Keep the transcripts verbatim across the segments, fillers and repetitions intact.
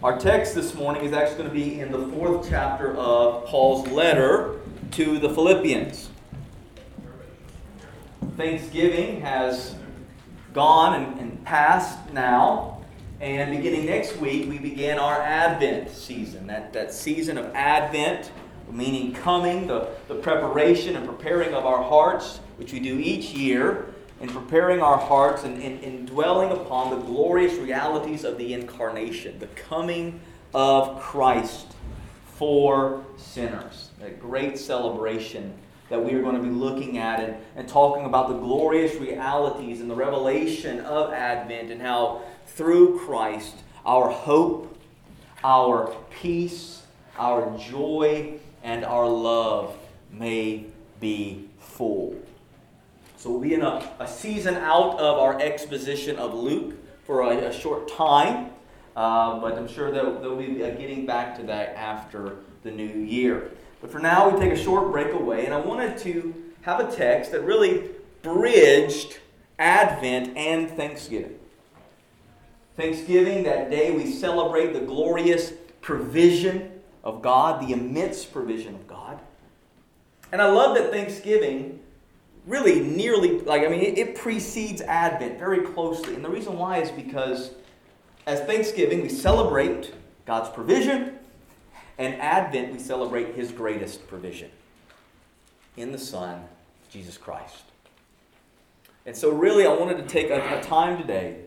Our text this morning is actually going to be in the fourth chapter of Paul's letter to the Philippians. Thanksgiving has gone and, and passed now, and beginning next week, we begin our Advent season. That, that season of Advent, meaning coming, the, the preparation and preparing of our hearts, which we do each year, and preparing our hearts and, and, and dwelling upon the glorious realities of the incarnation, the coming of Christ for sinners. That great celebration that we are going to be looking at and, and talking about the glorious realities and the revelation of Advent and how through Christ our hope, our peace, our joy, and our love may be full. So we'll be in a, a season out of our exposition of Luke for a, a short time, uh, but I'm sure that we'll be getting back to that after the new year. But for now, we take a short break away, and I wanted to have a text that really bridged Advent and Thanksgiving. Thanksgiving, that day we celebrate the glorious provision of God, the immense provision of God. And I love that Thanksgiving really nearly, like, I mean, it, it precedes Advent very closely. And the reason why is because as Thanksgiving, we celebrate God's provision, and Advent, we celebrate His greatest provision in the Son, Jesus Christ. And so really, I wanted to take a, a time today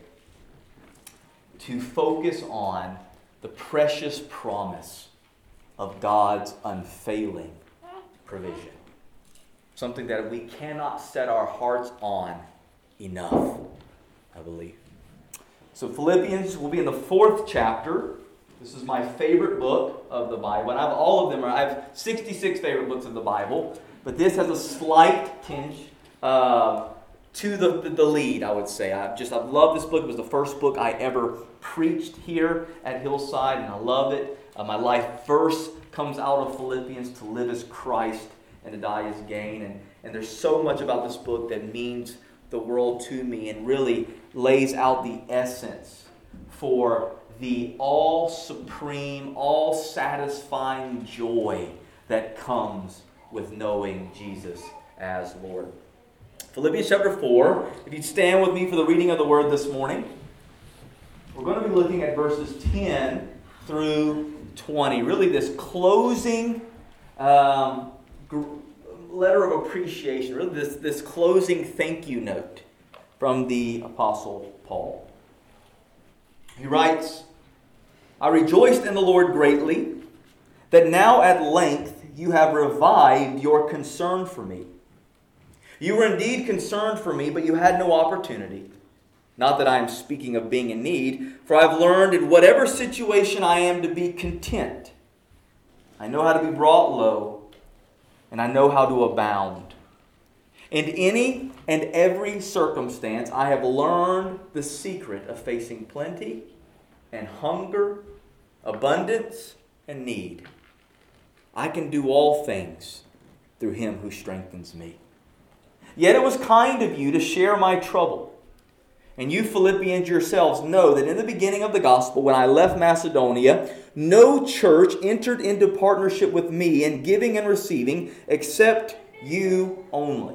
to focus on the precious promise of God's unfailing provision. Something that we cannot set our hearts on enough, I believe. So Philippians will be in the fourth chapter. This is my favorite book of the Bible. And I have all of them. I have sixty-six favorite books of the Bible. But this has a slight tinge uh, to the, the lead, I would say. I just I love this book. It was the first book I ever preached here at Hillside, and I love it. Uh, my life verse comes out of Philippians: to live as Christ and to die is gain. And, and there's so much about this book that means the world to me and really lays out the essence for the all-supreme, all-satisfying joy that comes with knowing Jesus as Lord. Philippians chapter four, if you'd stand with me for the reading of the Word this morning. We're going to be looking at verses ten through twenty. Really this closing Um, letter of appreciation, really this, this closing thank you note from the Apostle Paul. He writes, "I rejoiced in the Lord greatly that now at length you have revived your concern for me. You were indeed concerned for me, but you had no opportunity. Not that I am speaking of being in need, for I have learned in whatever situation I am to be content. I know how to be brought low, and I know how to abound. In any and every circumstance, I have learned the secret of facing plenty and hunger, abundance and need. I can do all things through Him who strengthens me. Yet it was kind of you to share my trouble. And you Philippians yourselves know that in the beginning of the gospel, when I left Macedonia, no church entered into partnership with me in giving and receiving except you only.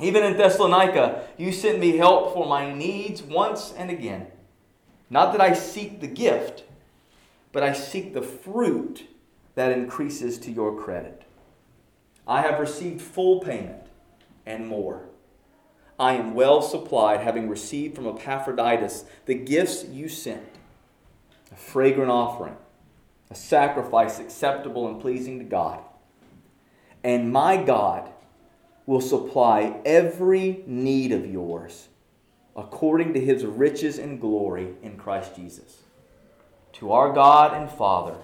Even in Thessalonica, you sent me help for my needs once and again. Not that I seek the gift, but I seek the fruit that increases to your credit. I have received full payment and more. I am well supplied, having received from Epaphroditus the gifts you sent, a fragrant offering, a sacrifice acceptable and pleasing to God. And my God will supply every need of yours according to His riches and glory in Christ Jesus. To our God and Father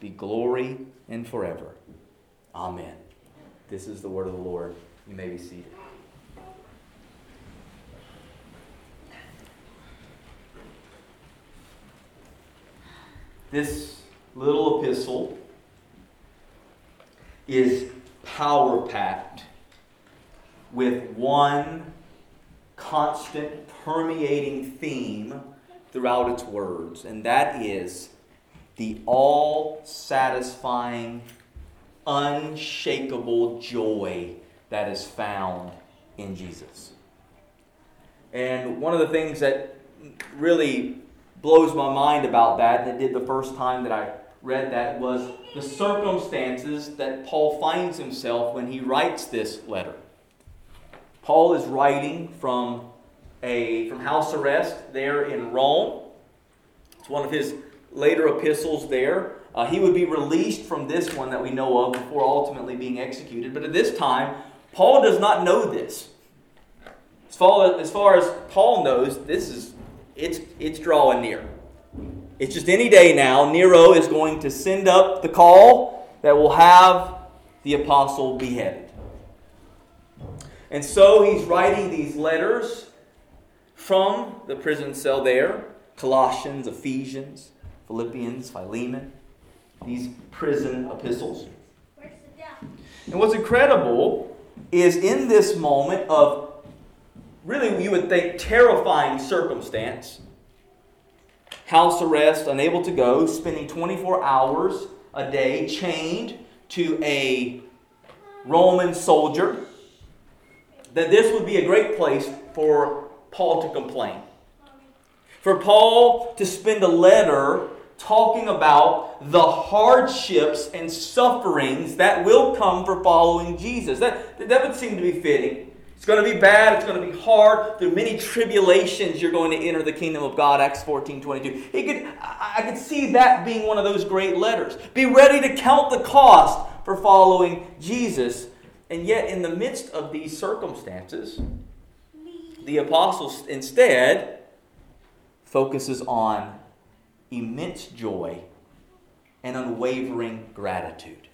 be glory and forever. Amen." This is the word of the Lord. You may be seated. This little epistle is power-packed with one constant permeating theme throughout its words, and that is the all-satisfying, unshakable joy that is found in Jesus. And one of the things that really blows my mind about that, and it did the first time that I read that, was the circumstances that Paul finds himself when he writes this letter. Paul is writing from a from house arrest there in Rome. It's one of his later epistles there. Uh, he would be released from this one that we know of before ultimately being executed. But at this time, Paul does not know this. As far as, as, far as Paul knows, this is it's it's drawing near. It's just any day now. Nero is going to send up the call that will have the apostle beheaded. And so he's writing these letters from the prison cell there. Colossians, Ephesians, Philippians, Philemon. These prison epistles. And what's incredible is in this moment of really, you would think, terrifying circumstance, house arrest, unable to go, spending twenty-four hours a day chained to a Roman soldier, that this would be a great place for Paul to complain. For Paul to spend a letter talking about the hardships and sufferings that will come for following Jesus. That, that would seem to be fitting. It's going to be bad. It's going to be hard. Through many tribulations, you're going to enter the kingdom of God, Acts fourteen twenty-two. He could, I could see that being one of those great letters. Be ready to count the cost for following Jesus. And yet, in the midst of these circumstances, the apostle instead focuses on immense joy and unwavering gratitude.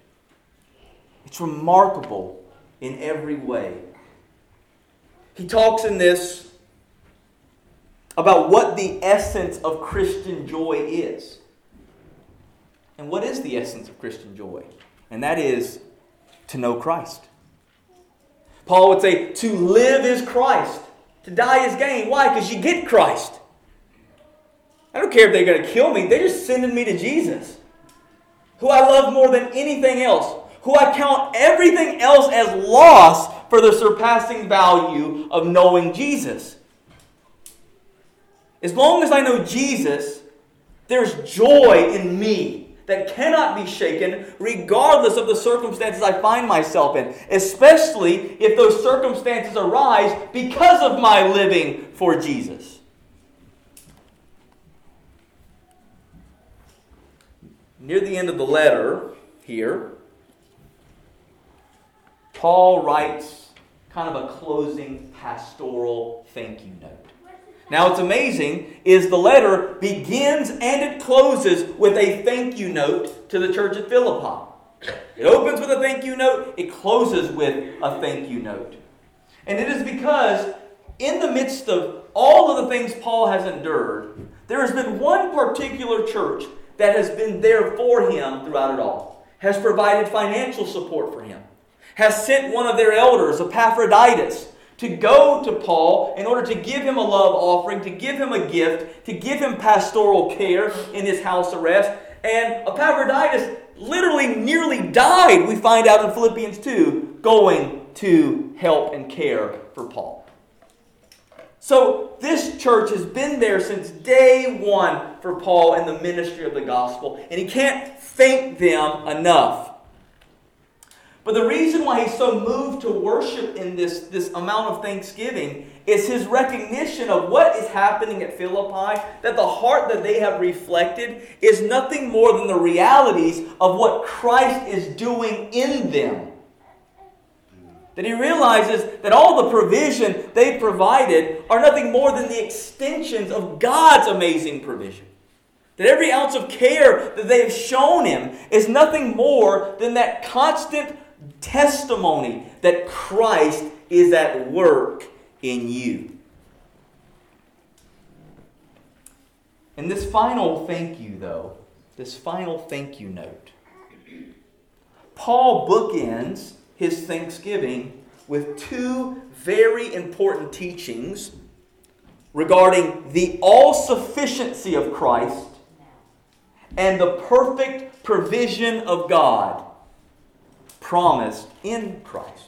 It's remarkable in every way. He talks in this about what the essence of Christian joy is. And what is the essence of Christian joy? And that is to know Christ. Paul would say, to live is Christ. To die is gain. Why? Because you get Christ. I don't care if they're going to kill me. They're just sending me to Jesus, who I love more than anything else, who I count everything else as loss for the surpassing value of knowing Jesus. As long as I know Jesus, there's joy in me that cannot be shaken regardless of the circumstances I find myself in, especially if those circumstances arise because of my living for Jesus. Near the end of the letter here, Paul writes kind of a closing pastoral thank you note. Now, what's amazing is the letter begins and it closes with a thank you note to the church at Philippi. It opens with a thank you note. It closes with a thank you note. And it is because in the midst of all of the things Paul has endured, there has been one particular church that has been there for him throughout it all, has provided financial support for him, has sent one of their elders, Epaphroditus, to go to Paul in order to give him a love offering, to give him a gift, to give him pastoral care in his house arrest. And Epaphroditus literally nearly died, we find out in Philippians two, going to help and care for Paul. So this church has been there since day one for Paul in the ministry of the gospel, and he can't thank them enough. But the reason why he's so moved to worship in this, this amount of thanksgiving is his recognition of what is happening at Philippi, that the heart that they have reflected is nothing more than the realities of what Christ is doing in them. That he realizes that all the provision they provided are nothing more than the extensions of God's amazing provision. That every ounce of care that they have shown him is nothing more than that constant testimony that Christ is at work in you. And this final thank you, though, this final thank you note, Paul bookends his thanksgiving with two very important teachings regarding the all-sufficiency of Christ and the perfect provision of God promised in Christ.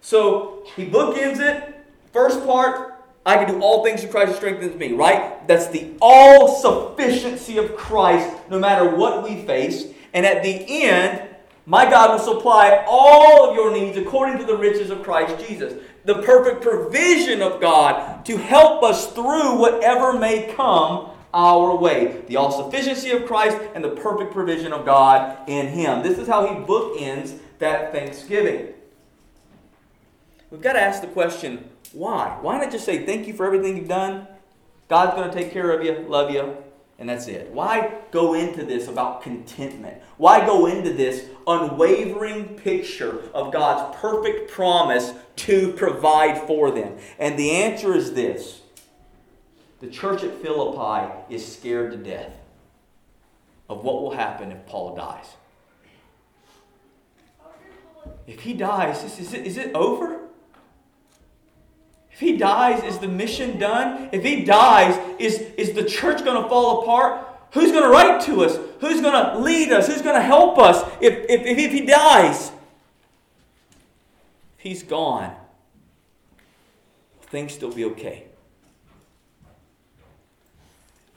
So he bookends it. First part, I can do all things through Christ who strengthens me, right? That's the all-sufficiency of Christ, no matter what we face. And at the end, my God will supply all of your needs according to the riches of Christ Jesus. The perfect provision of God to help us through whatever may come our way. The all-sufficiency of Christ and the perfect provision of God in Him. This is how He bookends that Thanksgiving. We've got to ask the question, why? Why not just say, thank you for everything you've done? God's going to take care of you, love you, and that's it. Why go into this about contentment? Why go into this unwavering picture of God's perfect promise to provide for them? And the answer is this. The church at Philippi is scared to death of what will happen if Paul dies. If he dies, is it, is it over? If he dies, is the mission done? If he dies, is, is the church going to fall apart? Who's going to write to us? Who's going to lead us? Who's going to help us if, if, if, if he dies? If he's gone, will things still be okay?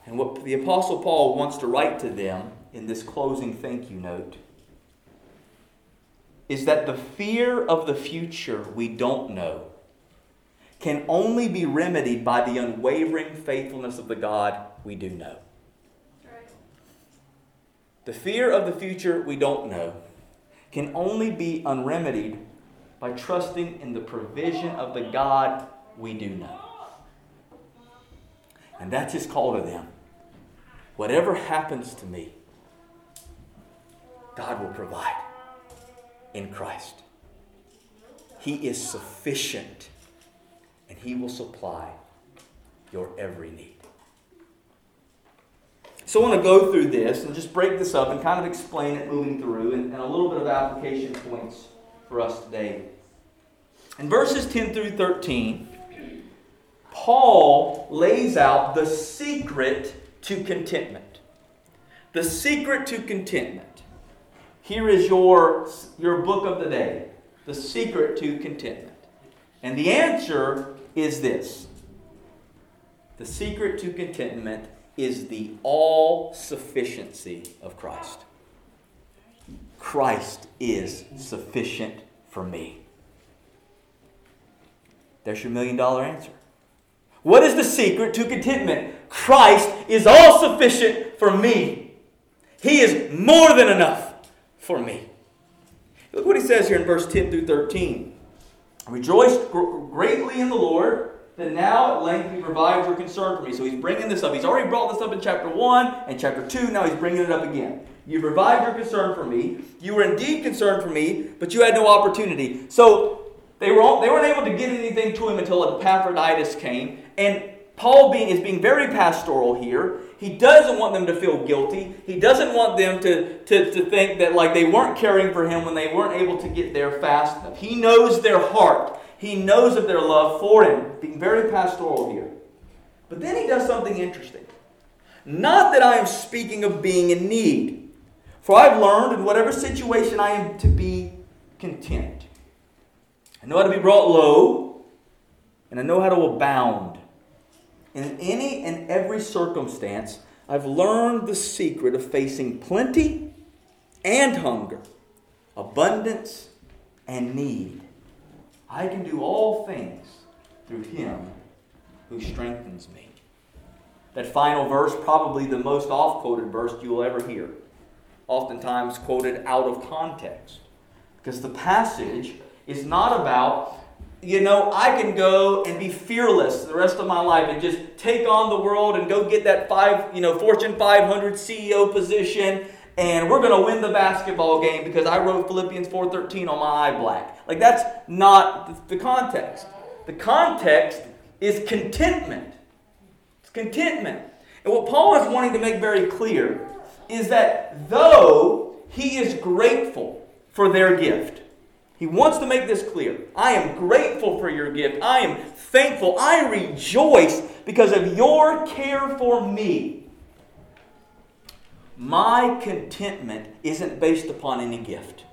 And what the Apostle Paul wants to write to them in this closing thank you note is that the fear of the future we don't know can only be remedied by the unwavering faithfulness of the God we do know. The fear of the future we don't know can only be unremedied by trusting in the provision of the God we do know. And that's His call to them. Whatever happens to me, God will provide in Christ. He is sufficient. And He will supply your every need. So I want to go through this and just break this up and kind of explain it moving through and, and a little bit of application points for us today. In verses ten through thirteen, Paul lays out the secret to contentment. The secret to contentment. Here is your, your book of the day. The secret to contentment. And the answer is this. The secret to contentment is the all-sufficiency of Christ. Christ is sufficient for me. There's your million dollar answer. What is the secret to contentment? Christ is all-sufficient for me. He is more than enough for me. Look what he says here in verse ten through thirteen. Rejoice greatly in the Lord that now at length He revives your concern for me. So he's bringing this up. He's already brought this up in chapter one and chapter two. Now he's bringing it up again. You revived your concern for me. You were indeed concerned for me, but you had no opportunity. So they, were all, they weren't able to get anything to him until Epaphroditus came. And Paul being is being very pastoral here. He doesn't want them to feel guilty. He doesn't want them to, to, to think that like they weren't caring for him when they weren't able to get there fast enough. He knows their heart. He knows of their love for him. Being very pastoral here. But then he does something interesting. Not that I am speaking of being in need, for I've learned in whatever situation I am to be content. I know how to be brought low, and I know how to abound. In any and every circumstance, I've learned the secret of facing plenty and hunger, abundance and need. I can do all things through Him who strengthens me. That final verse, probably the most oft-quoted verse you will ever hear, oftentimes quoted out of context, because the passage is not about, you know, I can go and be fearless the rest of my life and just take on the world and go get that five, you know, Fortune five hundred C E O position, and we're going to win the basketball game because I wrote Philippians four thirteen on my eye black. Like, that's not the context. The context is contentment. It's contentment. And what Paul is wanting to make very clear is that though he is grateful for their gift, he wants to make this clear. I am grateful for your gift. I am thankful. I rejoice because of your care for me. My contentment isn't based upon any gift.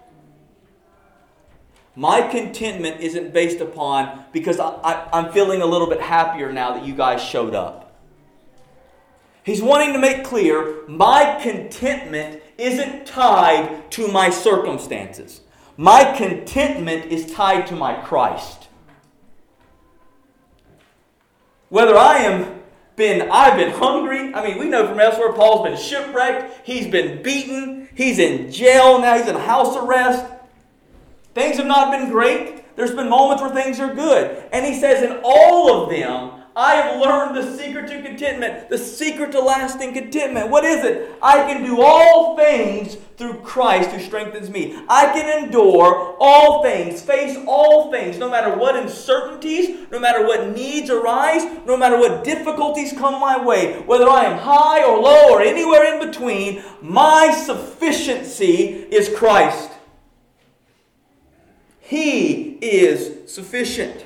My contentment isn't based upon because I, I, I'm feeling a little bit happier now that you guys showed up. He's wanting to make clear my contentment isn't tied to my circumstances. My contentment is tied to my Christ. Whether I am been, I've been hungry. I mean, we know from elsewhere Paul's been shipwrecked. He's been beaten. He's in jail now. He's in house arrest. Things have not been great. There's been moments where things are good. And he says, in all of them, I have learned the secret to contentment, the secret to lasting contentment. What is it? I can do all things through Christ who strengthens me. I can endure all things, face all things, no matter what uncertainties, no matter what needs arise, no matter what difficulties come my way. Whether I am high or low or anywhere in between, my sufficiency is Christ. He is sufficient.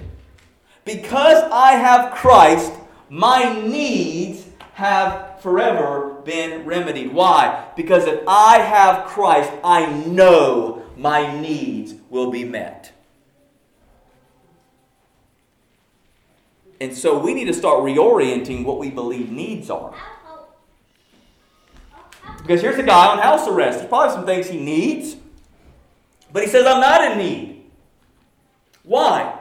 Because I have Christ, my needs have forever been remedied. Why? Because if I have Christ, I know my needs will be met. And so we need to start reorienting what we believe needs are. Because here's a guy on house arrest. There's probably some things he needs. But he says, I'm not in need. Why?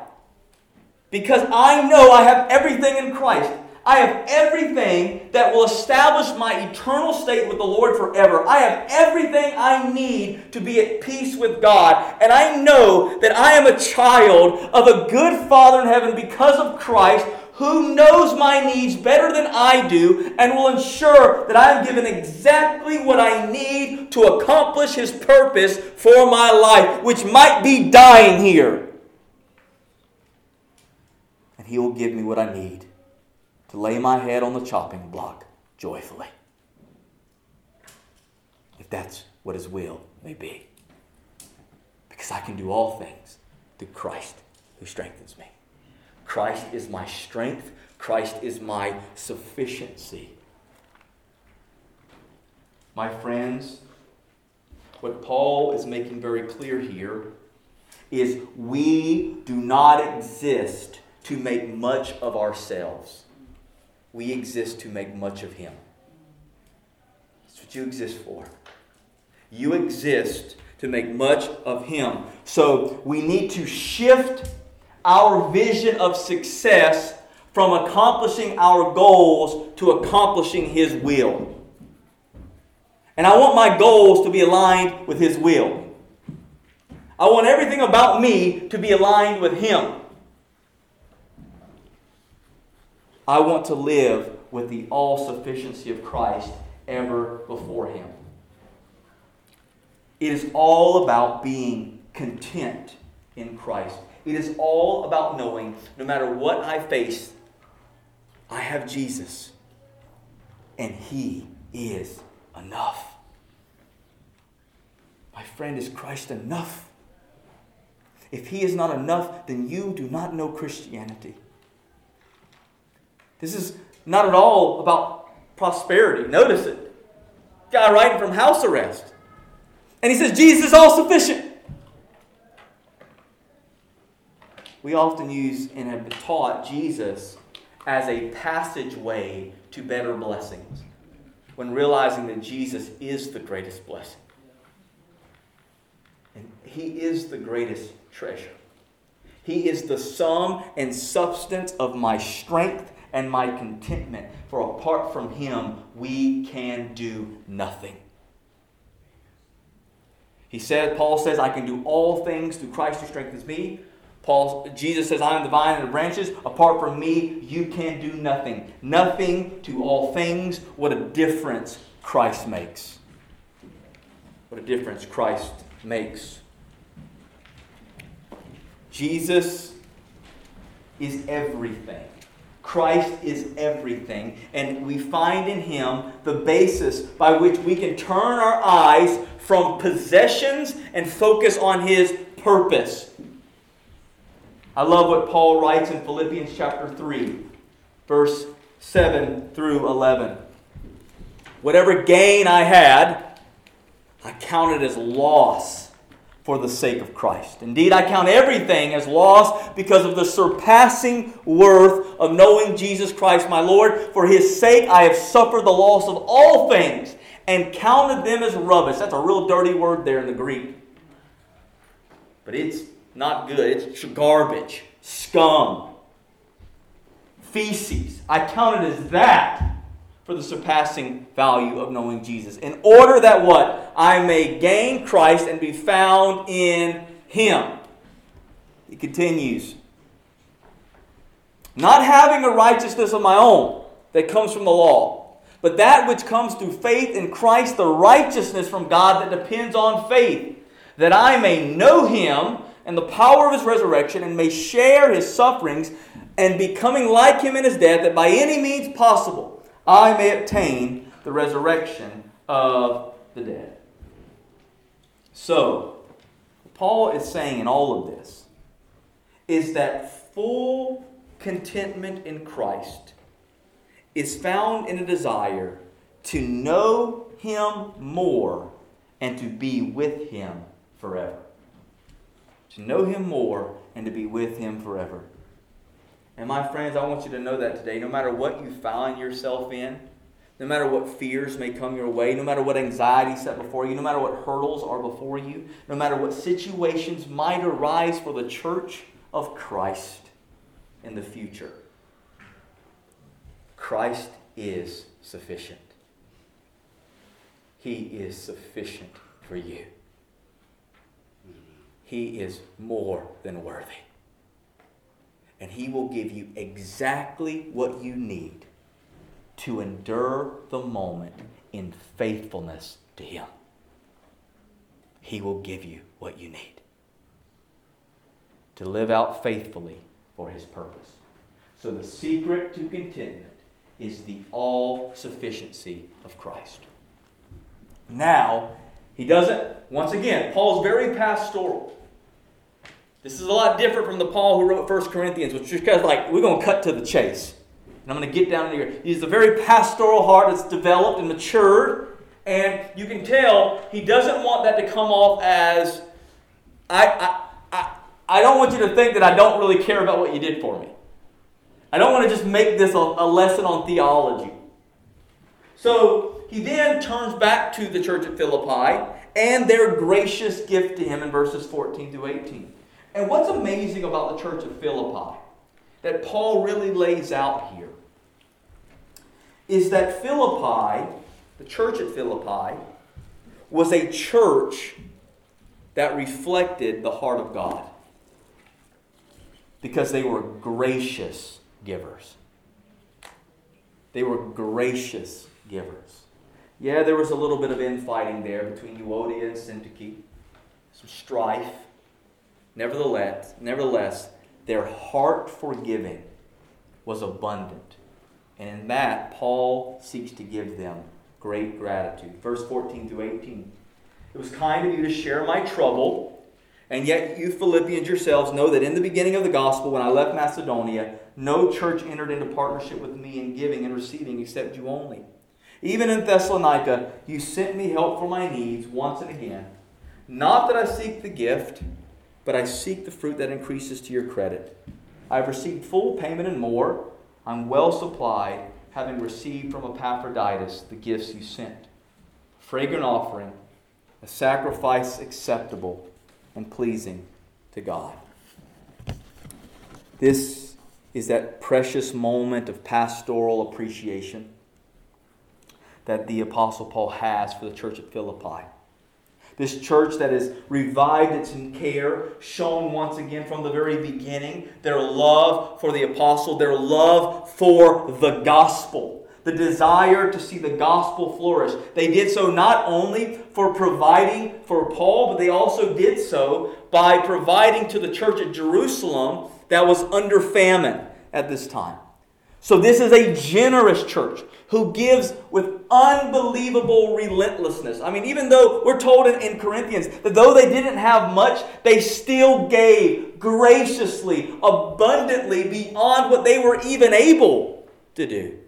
Because I know I have everything in Christ. I have everything that will establish my eternal state with the Lord forever. I have everything I need to be at peace with God. And I know that I am a child of a good Father in heaven because of Christ, who knows my needs better than I do and will ensure that I am given exactly what I need to accomplish His purpose for my life, which might be dying here. He will give me what I need to lay my head on the chopping block joyfully. If that's what His will may be. Because I can do all things through Christ who strengthens me. Christ is my strength. Christ is my sufficiency. My friends, what Paul is making very clear here is we do not exist to make much of ourselves. We exist to make much of Him. That's what you exist for. You exist to make much of Him. So we need to shift our vision of success from accomplishing our goals to accomplishing His will. And I want my goals to be aligned with His will. I want everything about me to be aligned with Him. I want to live with the all-sufficiency of Christ ever before Him. It is all about being content in Christ. It is all about knowing no matter what I face, I have Jesus, and He is enough. My friend, is Christ enough? If He is not enough, then you do not know Christianity. This is not at all about prosperity. Notice it. Guy writing from house arrest. And he says, Jesus is all sufficient. We often use and have been taught Jesus as a passageway to better blessings, when realizing that Jesus is the greatest blessing. And He is the greatest treasure. He is the sum and substance of my strength and my contentment, for apart from Him, we can do nothing. He said, Paul says, I can do all things through Christ who strengthens me. Paul, Jesus says, I am the vine and the branches. Apart from me, you can do nothing. Nothing to all things. What a difference Christ makes. What a difference Christ makes. Jesus is everything. Christ is everything, and we find in Him the basis by which we can turn our eyes from possessions and focus on His purpose. I love what Paul writes in Philippians chapter three, verse seven through eleven. Whatever gain I had, I counted as loss for the sake of Christ. Indeed, I count everything as loss because of the surpassing worth of knowing Jesus Christ my Lord. For his sake I have suffered the loss of all things and counted them as rubbish. That's a real dirty word there in the Greek. But it's not good. It's garbage, scum, feces. I count it as that for the surpassing value of knowing Jesus. In order that what? I may gain Christ and be found in him. He continues. Not having a righteousness of my own that comes from the law, but that which comes through faith in Christ, the righteousness from God that depends on faith, that I may know him and the power of his resurrection, and may share his sufferings, and becoming like him in his death, that by any means possible I may obtain the resurrection of the dead. So, what Paul is saying in all of this is that full contentment in Christ is found in a desire to know him more and to be with him forever. To know him more and to be with him forever. And my friends, I want you to know that today, no matter what you find yourself in, no matter what fears may come your way, no matter what anxieties set before you, no matter what hurdles are before you, no matter what situations might arise for the church of Christ in the future, Christ is sufficient. He is sufficient for you. He is more than worthy. And he will give you exactly what you need to endure the moment in faithfulness to him. He will give you what you need to live out faithfully for his purpose. So the secret to contentment is the all-sufficiency of Christ. Now, he doesn't, once again, Paul's very pastoral. This is a lot different from the Paul who wrote First Corinthians, which is kind of like, we're going to cut to the chase. And I'm going to get down into here. He's a very pastoral heart that's developed and matured. And you can tell he doesn't want that to come off as, I, I, I, I don't want you to think that I don't really care about what you did for me. I don't want to just make this a, a lesson on theology. So he then turns back to the church at Philippi and their gracious gift to him in verses fourteen through eighteen. And what's amazing about the church of Philippi that Paul really lays out here is that Philippi, the church at Philippi, was a church that reflected the heart of God because they were gracious givers. They were gracious givers. Yeah, there was a little bit of infighting there between Euodia and Syntyche, some strife. Nevertheless, nevertheless, their heart for giving was abundant. And in that, Paul seeks to give them great gratitude. Verse fourteen through eighteen. It was kind of you to share my trouble, and yet you Philippians yourselves know that in the beginning of the gospel, when I left Macedonia, no church entered into partnership with me in giving and receiving except you only. Even in Thessalonica, you sent me help for my needs once and again. Not that I seek the gift, but I seek the fruit that increases to your credit. I have received full payment and more. I'm well supplied, having received from Epaphroditus the gifts you sent. A fragrant offering, a sacrifice acceptable and pleasing to God. This is that precious moment of pastoral appreciation that the Apostle Paul has for the church at Philippi. This church that has revived its care, shown once again from the very beginning their love for the apostle, their love for the gospel, the desire to see the gospel flourish. They did so not only for providing for Paul, but they also did so by providing to the church at Jerusalem that was under famine at this time. So this is a generous church who gives with unbelievable relentlessness. I mean, even though we're told in, in Corinthians that though they didn't have much, they still gave graciously, abundantly, beyond what they were even able to do.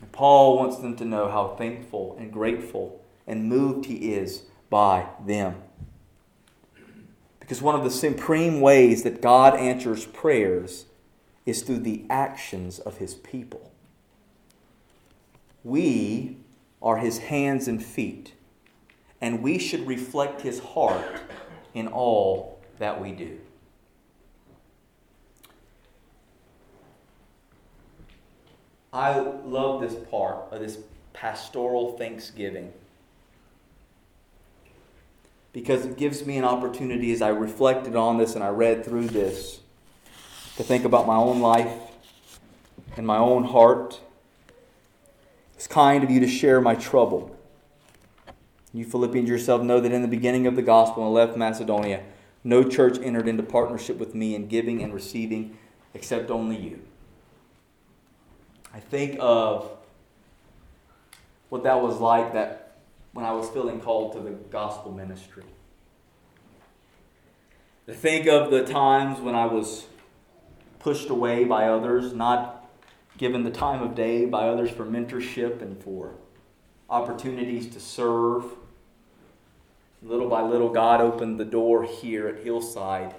And Paul wants them to know how thankful and grateful and moved he is by them. Because one of the supreme ways that God answers prayers is through the actions of His people. We are His hands and feet, and we should reflect His heart in all that we do. I love this part of this pastoral thanksgiving, because it gives me an opportunity, as I reflected on this and I read through this, to think about my own life and my own heart. It's kind of you to share my trouble. You Philippians yourself know that in the beginning of the gospel, when I left Macedonia, no church entered into partnership with me in giving and receiving except only you. I think of what that was like that when I was feeling called to the gospel ministry. I think of the times when I was pushed away by others, not given the time of day by others for mentorship and for opportunities to serve. Little by little, God opened the door here at Hillside.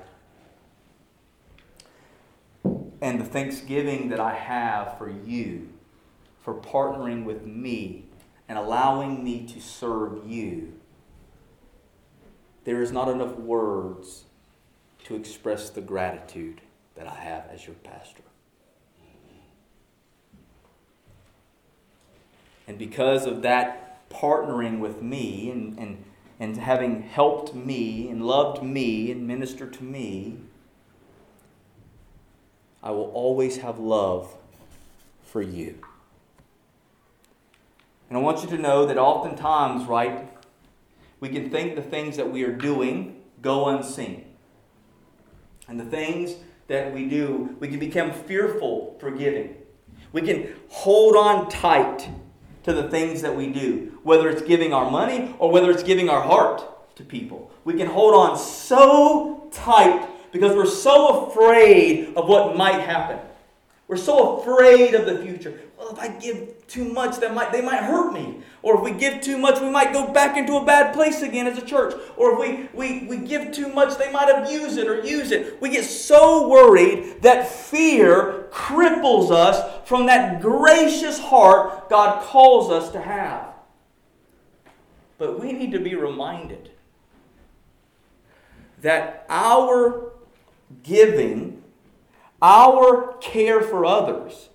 And the thanksgiving that I have for you, for partnering with me and allowing me to serve you, there is not enough words to express the gratitude that I have as your pastor. And because of that partnering with me and, and, and having helped me and loved me and ministered to me, I will always have love for you. And I want you to know that oftentimes, right, we can think the things that we are doing go unseen. And the things that we do, we can become fearful for giving. We can hold on tight to the things that we do, whether it's giving our money or whether it's giving our heart to people. We can hold on so tight because we're so afraid of what might happen. We're so afraid of the future. Well, if I give too much, that might they might hurt me. Or if we give too much, we might go back into a bad place again as a church. Or if we, we, we give too much, they might abuse it or use it. We get so worried that fear cripples us from that gracious heart God calls us to have. But we need to be reminded that our giving, our care for others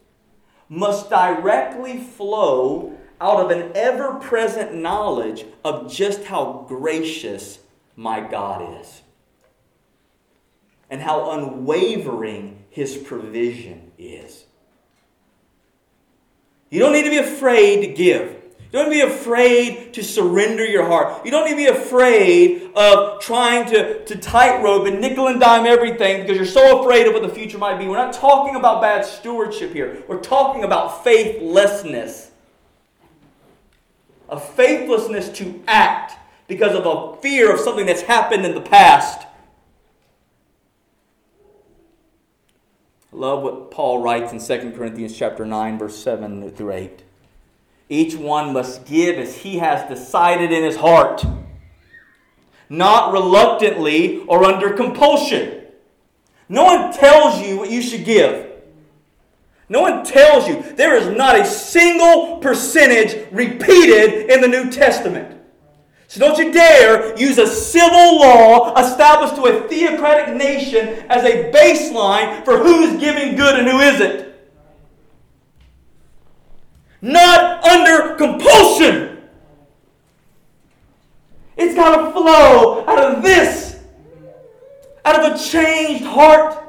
must directly flow out of an ever-present knowledge of just how gracious my God is and how unwavering His provision is. You don't need to be afraid to give. You don't need to be afraid to surrender your heart. You don't need to be afraid of trying to, to tightrope and nickel and dime everything because you're so afraid of what the future might be. We're not talking about bad stewardship here. We're talking about faithlessness. A faithlessness to act because of a fear of something that's happened in the past. I love what Paul writes in Second Corinthians chapter nine, verse seven through eight. Each one must give as he has decided in his heart, not reluctantly or under compulsion. No one tells you what you should give. No one tells you. There is not a single percentage repeated in the New Testament. So don't you dare use a civil law established to a theocratic nation as a baseline for who is giving good and who isn't. Not under compulsion. It's got to flow out of this, out of a changed heart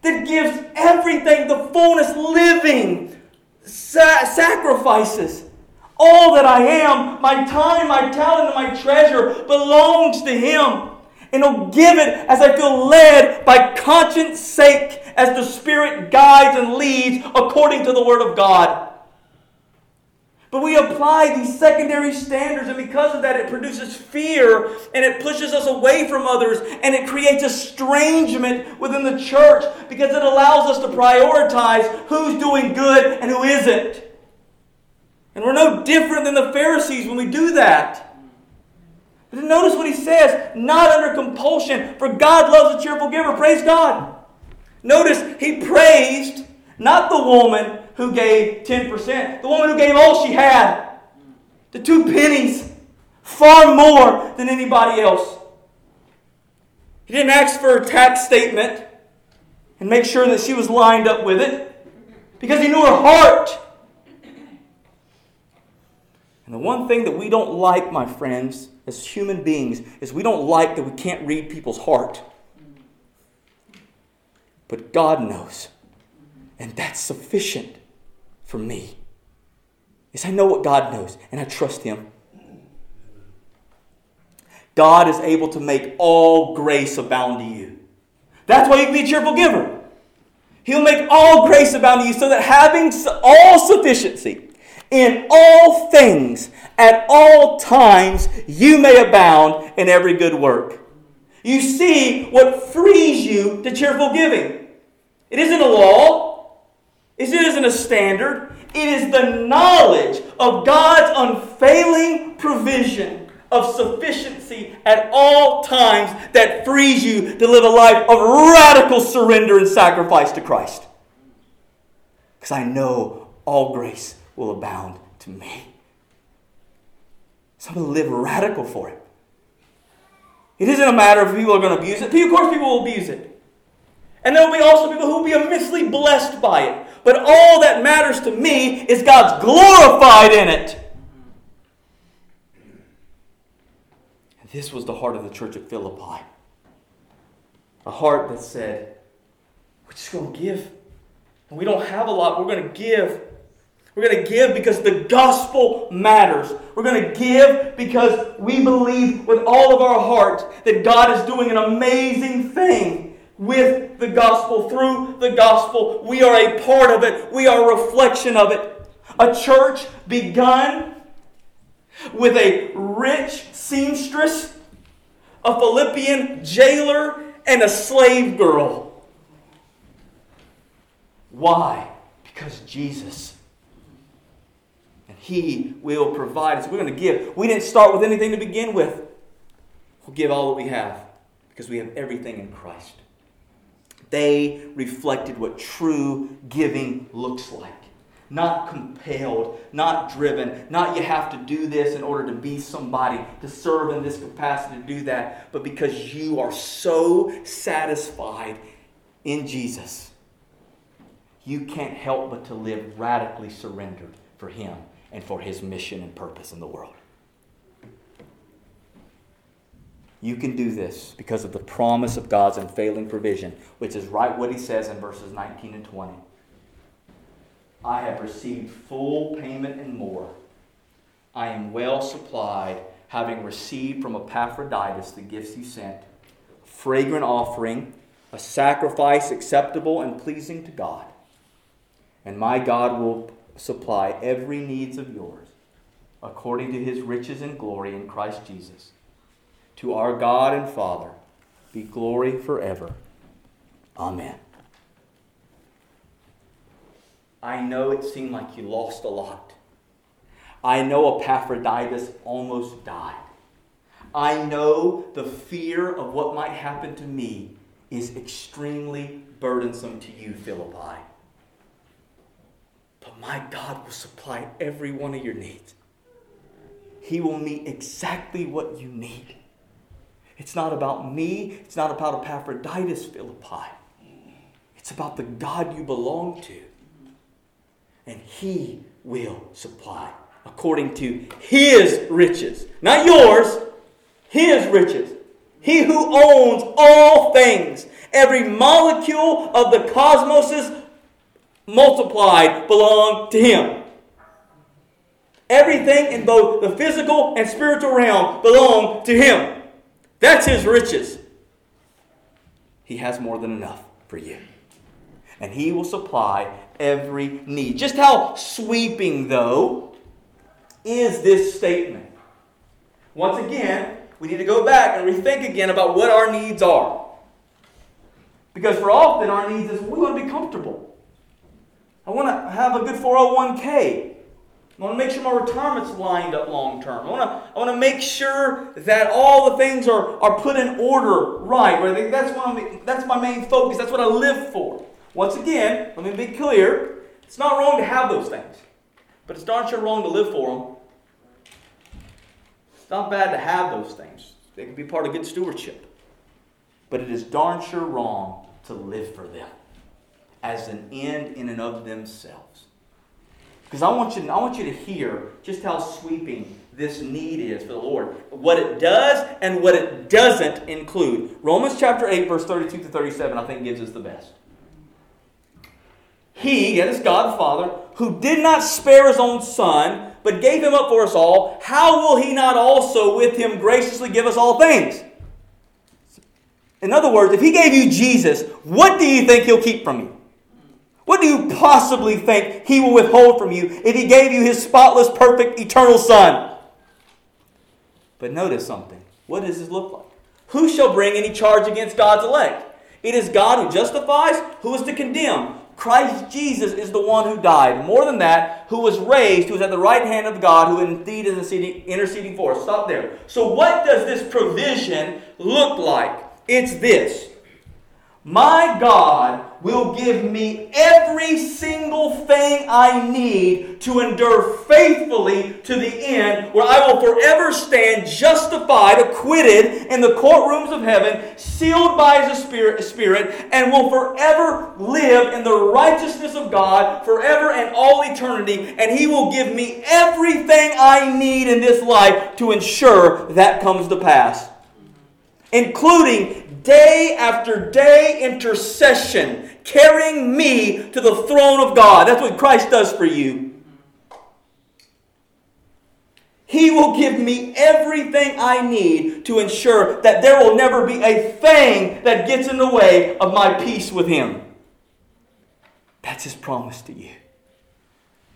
that gives everything, the fullness, living, sa- sacrifices. All that I am, my time, my talent, and my treasure belongs to Him. and I'll give it as I feel led by conscience sake, as the Spirit guides and leads according to the Word of God. But we apply these secondary standards, and because of that, it produces fear, and it pushes us away from others, and it creates estrangement within the church, because it allows us to prioritize who's doing good and who isn't. And we're no different than the Pharisees when we do that. But notice what he says, not under compulsion, for God loves a cheerful giver. Praise God. Notice he praised not the woman who gave ten percent, the woman who gave all she had, the two pennies, far more than anybody else. He didn't ask for a tax statement and make sure that she was lined up with it, because he knew her heart. And the one thing that we don't like, my friends, as human beings, is we don't like that we can't read people's heart. But God knows. And that's sufficient for me. Yes, I know what God knows, and I trust Him. God is able to make all grace abound to you. That's why you can be a cheerful giver. He'll make all grace abound to you, so that having all sufficiency in all things, at all times, you may abound in every good work. You see what frees you to cheerful giving. It isn't a law. It isn't a standard. It is the knowledge of God's unfailing provision of sufficiency at all times that frees you to live a life of radical surrender and sacrifice to Christ. Because I know all grace will abound to me. So I'm going to live radical for it. It isn't a matter of people are going to abuse it. Of course people will abuse it. And there will be also people who will be immensely blessed by it. But all that matters to me is God's glorified in it. And this was the heart of the church at Philippi. A heart that said, we're just going to give. And we don't have a lot. We're going to give. We're going to give because the gospel matters. We're going to give because we believe with all of our heart that God is doing an amazing thing with the gospel, through the gospel. We are a part of it. We are a reflection of it. A church begun with a rich seamstress, a Philippian jailer, and a slave girl. Why? Because Jesus. He will provide us. We're going to give. We didn't start with anything to begin with. We'll give all that we have because we have everything in Christ. They reflected what true giving looks like. Not compelled, not driven, not you have to do this in order to be somebody, to serve in this capacity, to do that, but because you are so satisfied in Jesus, you can't help but to live radically surrendered for Him and for His mission and purpose in the world. You can do this because of the promise of God's unfailing provision, which is right what He says in verses nineteen and twenty. I have received full payment and more. I am well supplied, having received from Epaphroditus the gifts you sent, a fragrant offering, a sacrifice acceptable and pleasing to God. And my God will supply every needs of yours according to His riches and glory in Christ Jesus. To our God and Father be glory forever. Amen. I know it seemed like you lost a lot. I know Epaphroditus almost died. I know the fear of what might happen to me is extremely burdensome to you, Philippi. But my God will supply every one of your needs. He will meet exactly what you need. It's not about me. It's not about Epaphroditus, Philippi. It's about the God you belong to. And He will supply according to His riches. Not yours. His riches. He who owns all things. Every molecule of the cosmos multiplied belong to Him. Everything in both the physical and spiritual realm belong to Him. That's His riches. He has more than enough for you. And He will supply every need. Just how sweeping, though, is this statement? Once again, we need to go back and rethink again about what our needs are. Because for often our needs is we want to be comfortable. I want to have a good four oh one k. I want to make sure my retirement's lined up long term. I want to, I want to make sure that all the things are, are put in order right. Right? That's, what I'm, that's my main focus. That's what I live for. Once again, let me be clear. It's not wrong to have those things. But it's darn sure wrong to live for them. It's not bad to have those things. They can be part of good stewardship. But it is darn sure wrong to live for them as an end in and of themselves. Because I want you, I want you to hear just how sweeping this need is for the Lord. What it does and what it doesn't include. Romans chapter eight, verse thirty-two to thirty-seven, I think gives us the best. He, that is God the Father, who did not spare His own Son, but gave Him up for us all, how will He not also with Him graciously give us all things? In other words, if He gave you Jesus, what do you think He'll keep from you? What do you possibly think He will withhold from you if He gave you His spotless, perfect, eternal Son? But notice something. What does this look like? Who shall bring any charge against God's elect? It is God who justifies. Who is to condemn? Christ Jesus is the one who died. More than that, who was raised, who is at the right hand of God, who indeed is interceding for us. Stop there. So what does this provision look like? It's this. My God will give me every single thing I need to endure faithfully to the end, where I will forever stand justified, acquitted in the courtrooms of heaven, sealed by His Spirit, Spirit, and will forever live in the righteousness of God forever and all eternity. And He will give me everything I need in this life to ensure that comes to pass. Including day after day intercession, carrying me to the throne of God. That's what Christ does for you. He will give me everything I need to ensure that there will never be a thing that gets in the way of my peace with Him. That's His promise to you.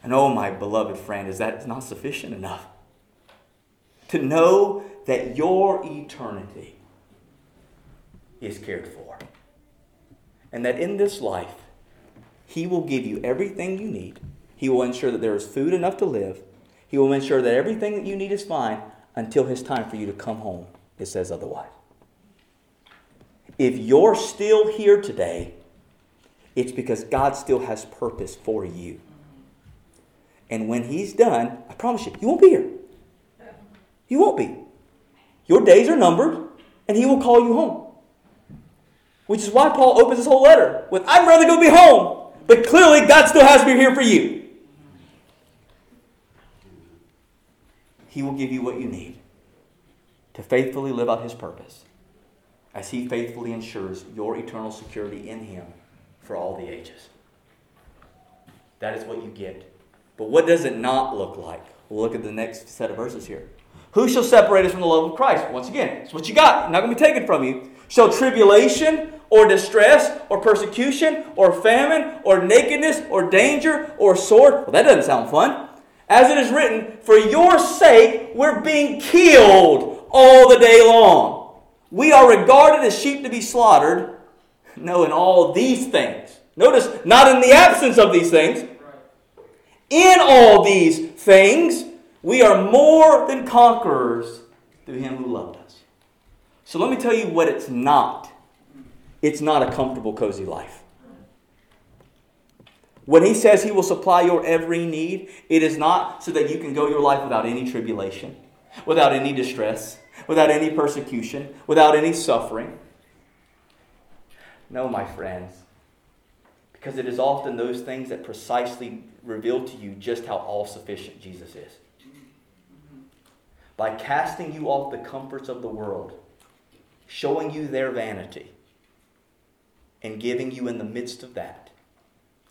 And oh, my beloved friend, is that not sufficient enough? To know that your eternity is cared for. And that in this life, He will give you everything you need. He will ensure that there is food enough to live. He will ensure that everything that you need is fine until His time for you to come home. It says otherwise. If you're still here today, it's because God still has purpose for you. And when He's done, I promise you, you won't be here. You won't be. Your days are numbered, and He will call you home. Which is why Paul opens this whole letter with, I'd rather go be home. But clearly, God still has me here for you. He will give you what you need to faithfully live out His purpose as He faithfully ensures your eternal security in Him for all the ages. That is what you get. But what does it not look like? We'll look at the next set of verses here. Who shall separate us from the love of Christ? Once again, it's what you got. It's not going to be taken from you. Shall tribulation or distress or persecution or famine or nakedness or danger or sword? Well, that doesn't sound fun. As it is written, for your sake we're being killed all the day long. We are regarded as sheep to be slaughtered. No, in all these things. Notice, not in the absence of these things. In all these things, we are more than conquerors through Him who loved us. So let me tell you what it's not. It's not a comfortable, cozy life. When He says He will supply your every need, it is not so that you can go your life without any tribulation, without any distress, without any persecution, without any suffering. No, my friends, because it is often those things that precisely reveal to you just how all-sufficient Jesus is. By casting you off the comforts of the world, showing you their vanity, and giving you in the midst of that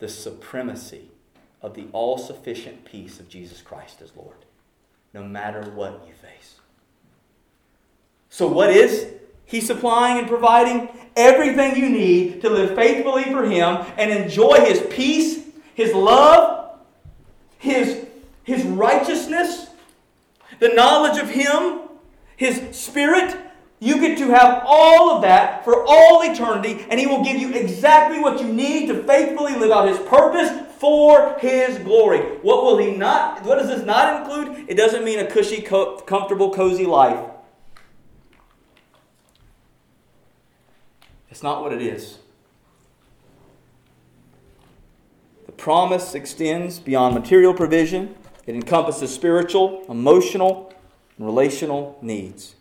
the supremacy of the all-sufficient peace of Jesus Christ as Lord, no matter what you face. So what is He's supplying and providing everything you need to live faithfully for Him and enjoy His peace, His love, His, His righteousness, the knowledge of Him, His Spirit. You get to have all of that for all eternity, and He will give you exactly what you need to faithfully live out His purpose for His glory. What will He not? What does this not include? It doesn't mean a cushy, co- comfortable, cozy life. It's not what it is. The promise extends beyond material provision. It encompasses spiritual, emotional, and relational needs.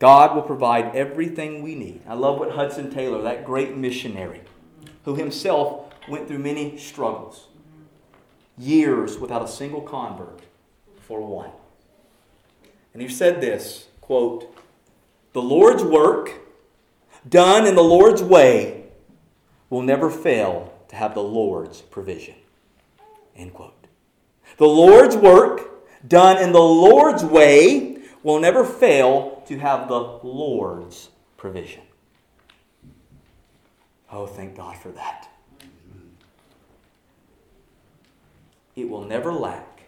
God will provide everything we need. I love what Hudson Taylor, that great missionary, who himself went through many struggles, years without a single convert for one. And he said this, quote, "The Lord's work, done in the Lord's way, will never fail to have the Lord's provision." End quote. The Lord's work, done in the Lord's way, will never fail to have the Lord's provision. Oh, thank God for that. It will never lack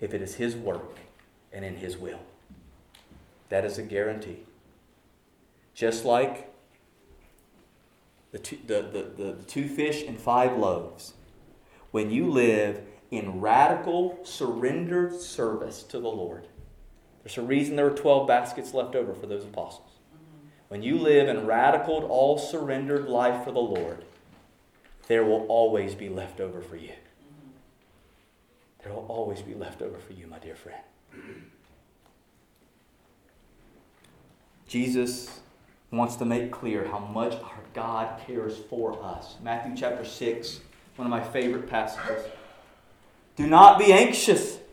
if it is His work and in His will. That is a guarantee. Just like the two, the, the, the, the two fish and five loaves. When you live in radical surrendered service to the Lord. There's a reason there were twelve baskets left over for those apostles. When you live in radical, all surrendered life for the Lord, there will always be left over for you. There will always be left over for you, my dear friend. Jesus wants to make clear how much our God cares for us. Matthew chapter six, one of my favorite passages. "Do not be anxious,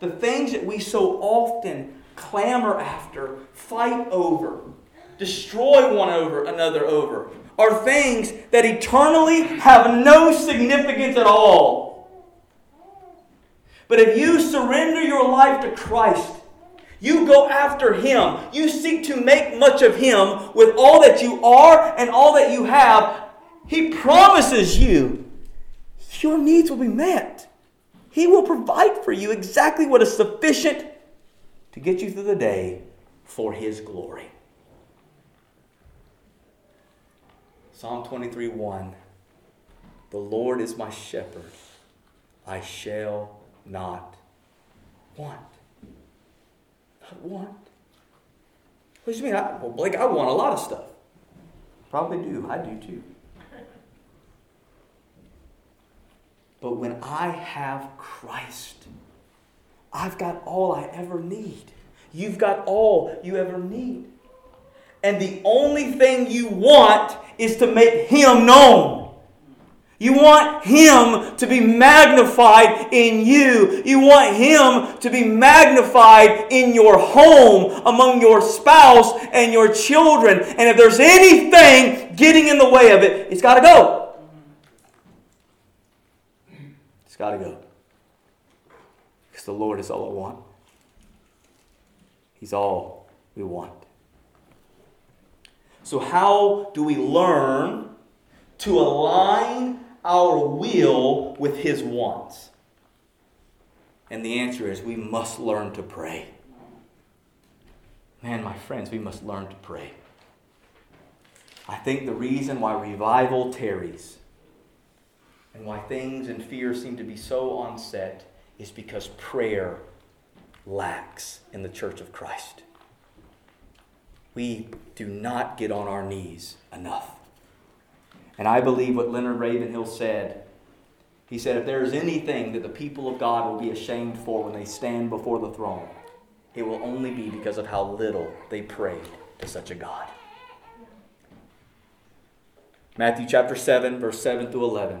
the things that we so often clamor after, fight over, destroy one over another over, are things that eternally have no significance at all. But if you surrender your life to Christ, you go after Him, you seek to make much of Him with all that you are and all that you have, He promises you, your needs will be met. He will provide for you exactly what is sufficient to get you through the day for His glory. Psalm twenty-three one, "The Lord is my shepherd, I shall not want." Not want? What do you mean? I, well, Blake, I want a lot of stuff. Probably do. I do too. But when I have Christ, I've got all I ever need. You've got all you ever need. And the only thing you want is to make Him known. You want Him to be magnified in you. You want Him to be magnified in your home, among your spouse and your children. And if there's anything getting in the way of it, it's got to go. Got to go. Because the Lord is all I want. He's all we want. So how do we learn to align our will with His wants? And the answer is we must learn to pray. Man, my friends, we must learn to pray. I think the reason why revival tarries and why things and fear seem to be so onset is because prayer lacks in the church of Christ. We do not get on our knees enough. And I believe what Leonard Ravenhill said. He said, if there is anything that the people of God will be ashamed for when they stand before the throne, it will only be because of how little they prayed to such a God. Matthew chapter seven, verse seven through eleven.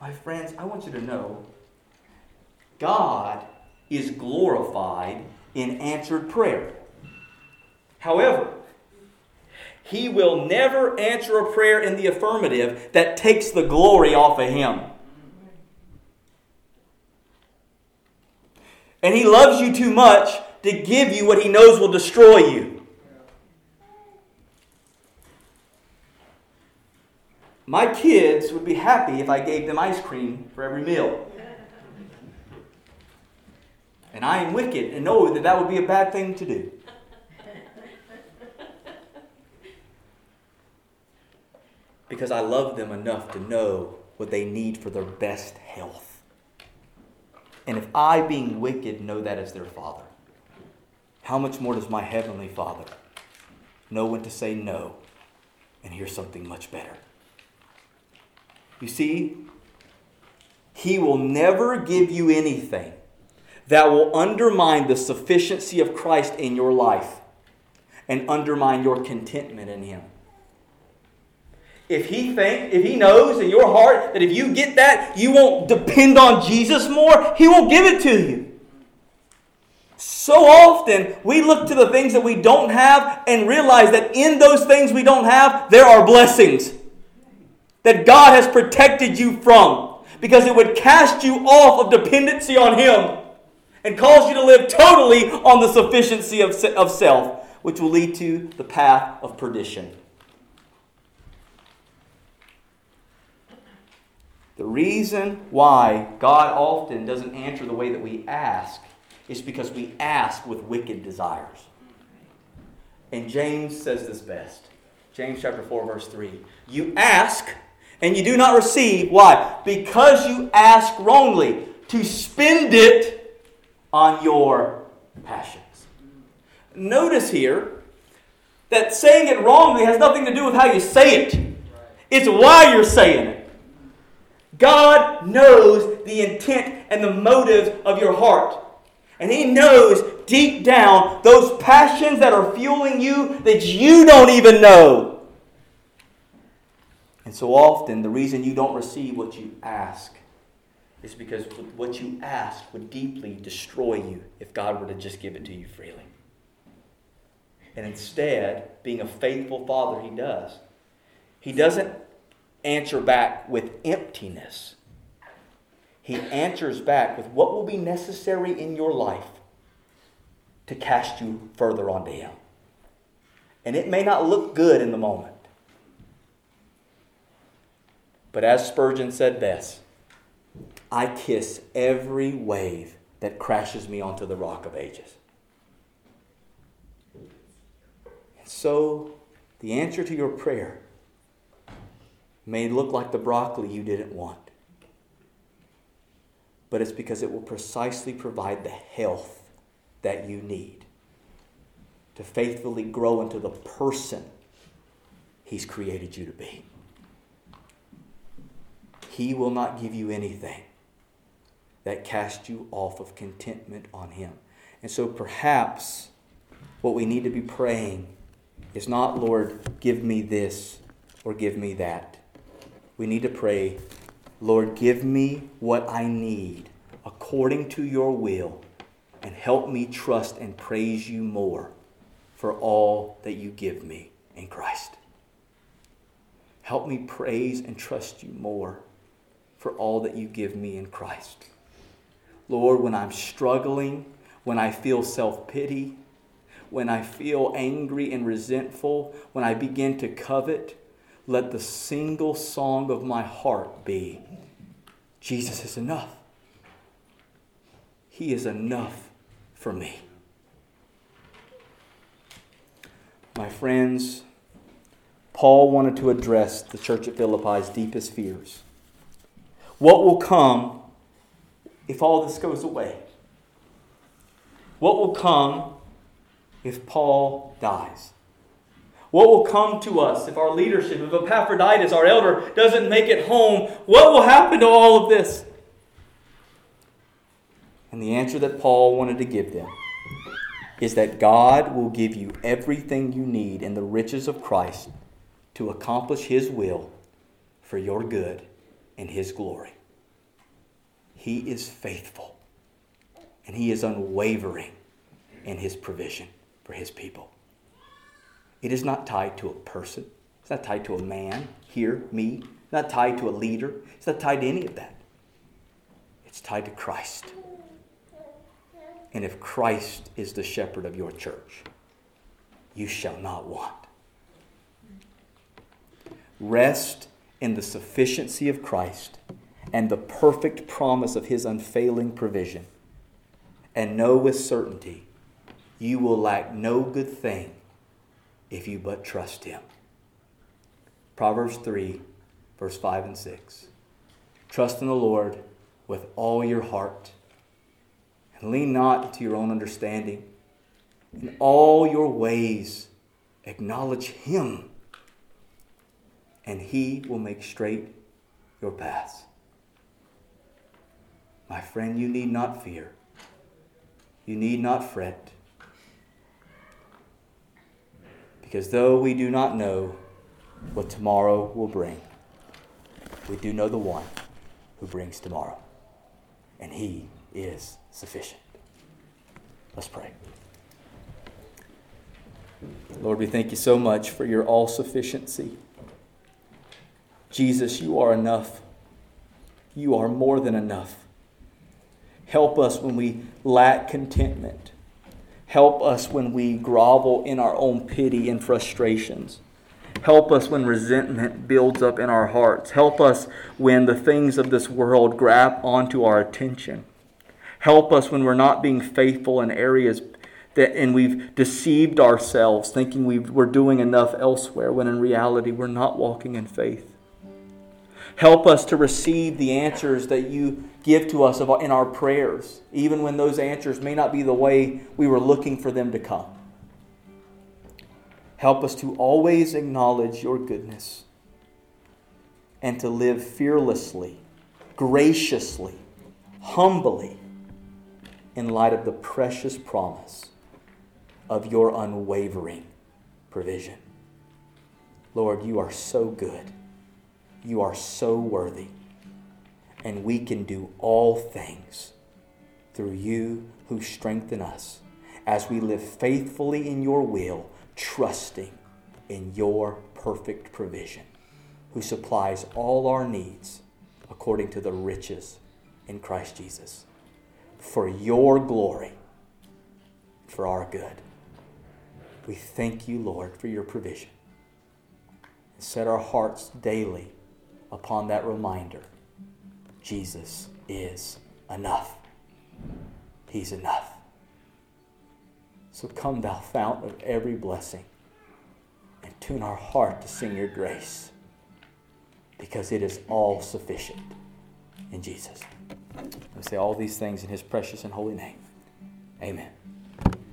My friends, I want you to know God is glorified in answered prayer. However, he will never answer a prayer in the affirmative that takes the glory off of him. And he loves you too much to give you what he knows will destroy you. My kids would be happy if I gave them ice cream for every meal. And I am wicked and know that that would be a bad thing to do. Because I love them enough to know what they need for their best health. And if I, being wicked, know that as their father, how much more does my heavenly Father know when to say no and hear something much better? You see, he will never give you anything that will undermine the sufficiency of Christ in your life and undermine your contentment in him. If he think, if he knows in your heart that if you get that, you won't depend on Jesus more, he won't give it to you. So often, we look to the things that we don't have and realize that in those things we don't have, there are blessings that God has protected you from, because it would cast you off of dependency on him and cause you to live totally on the sufficiency of self, which will lead to the path of perdition. The reason why God often doesn't answer the way that we ask is because we ask with wicked desires. And James says this best. James chapter four, verse three. You ask and you do not receive. Why? Because you ask wrongly to spend it on your passions. Notice here that saying it wrongly has nothing to do with how you say it. It's why you're saying it. God knows the intent and the motives of your heart. And he knows deep down those passions that are fueling you that you don't even know. And so often the reason you don't receive what you ask is because what you ask would deeply destroy you if God were to just give it to you freely. And instead, being a faithful father, he does. He doesn't answer back with emptiness. He answers back with what will be necessary in your life to cast you further onto him. And it may not look good in the moment. But as Spurgeon said best, I kiss every wave that crashes me onto the rock of ages. And so the answer to your prayer may look like the broccoli you didn't want. But it's because it will precisely provide the health that you need to faithfully grow into the person he's created you to be. He will not give you anything that casts you off of contentment on him. And so perhaps what we need to be praying is not, Lord, give me this or give me that. We need to pray, Lord, give me what I need according to your will, and help me trust and praise you more for all that you give me in Christ. Help me praise and trust you more for all that you give me in Christ. Lord, when I'm struggling, when I feel self-pity, when I feel angry and resentful, when I begin to covet, let the single song of my heart be, Jesus is enough. He is enough for me. My friends, Paul wanted to address the church at Philippi's deepest fears. What will come if all this goes away? What will come if Paul dies? What will come to us if our leadership, if Epaphroditus, our elder, doesn't make it home? What will happen to all of this? And the answer that Paul wanted to give them is that God will give you everything you need in the riches of Christ to accomplish His will for your good and His glory. He is faithful, and He is unwavering in His provision for His people. It is not tied to a person. It's not tied to a man, here, me. It's not tied to a leader. It's not tied to any of that. It's tied to Christ. And if Christ is the shepherd of your church, you shall not want. Rest in the sufficiency of Christ and the perfect promise of His unfailing provision. And know with certainty you will lack no good thing if you but trust Him. Proverbs three, verse five and six. Trust in the Lord with all your heart. And lean not to your own understanding. In all your ways acknowledge Him, and He will make straight your paths. My friend, you need not fear. You need not fret. Because though we do not know what tomorrow will bring, we do know the one who brings tomorrow. And He is sufficient. Let's pray. Lord, we thank You so much for Your all-sufficiency. Jesus, You are enough. You are more than enough. Help us when we lack contentment. Help us when we grovel in our own pity and frustrations. Help us when resentment builds up in our hearts. Help us when the things of this world grab onto our attention. Help us when we're not being faithful in areas that, and we've deceived ourselves, thinking we've, we're doing enough elsewhere, when in reality we're not walking in faith. Help us to receive the answers that You give to us in our prayers, even when those answers may not be the way we were looking for them to come. Help us to always acknowledge Your goodness and to live fearlessly, graciously, humbly, in light of the precious promise of Your unwavering provision. Lord, You are so good. You are so worthy, and we can do all things through You who strengthen us as we live faithfully in Your will, trusting in Your perfect provision, who supplies all our needs according to the riches in Christ Jesus, for Your glory, for our good. We thank You, Lord, for Your provision. And set our hearts daily upon that reminder, Jesus is enough. He's enough. So come, Thou fount of every blessing, and tune our heart to sing Your grace, because it is all sufficient in Jesus. We say all these things in His precious and holy name. Amen.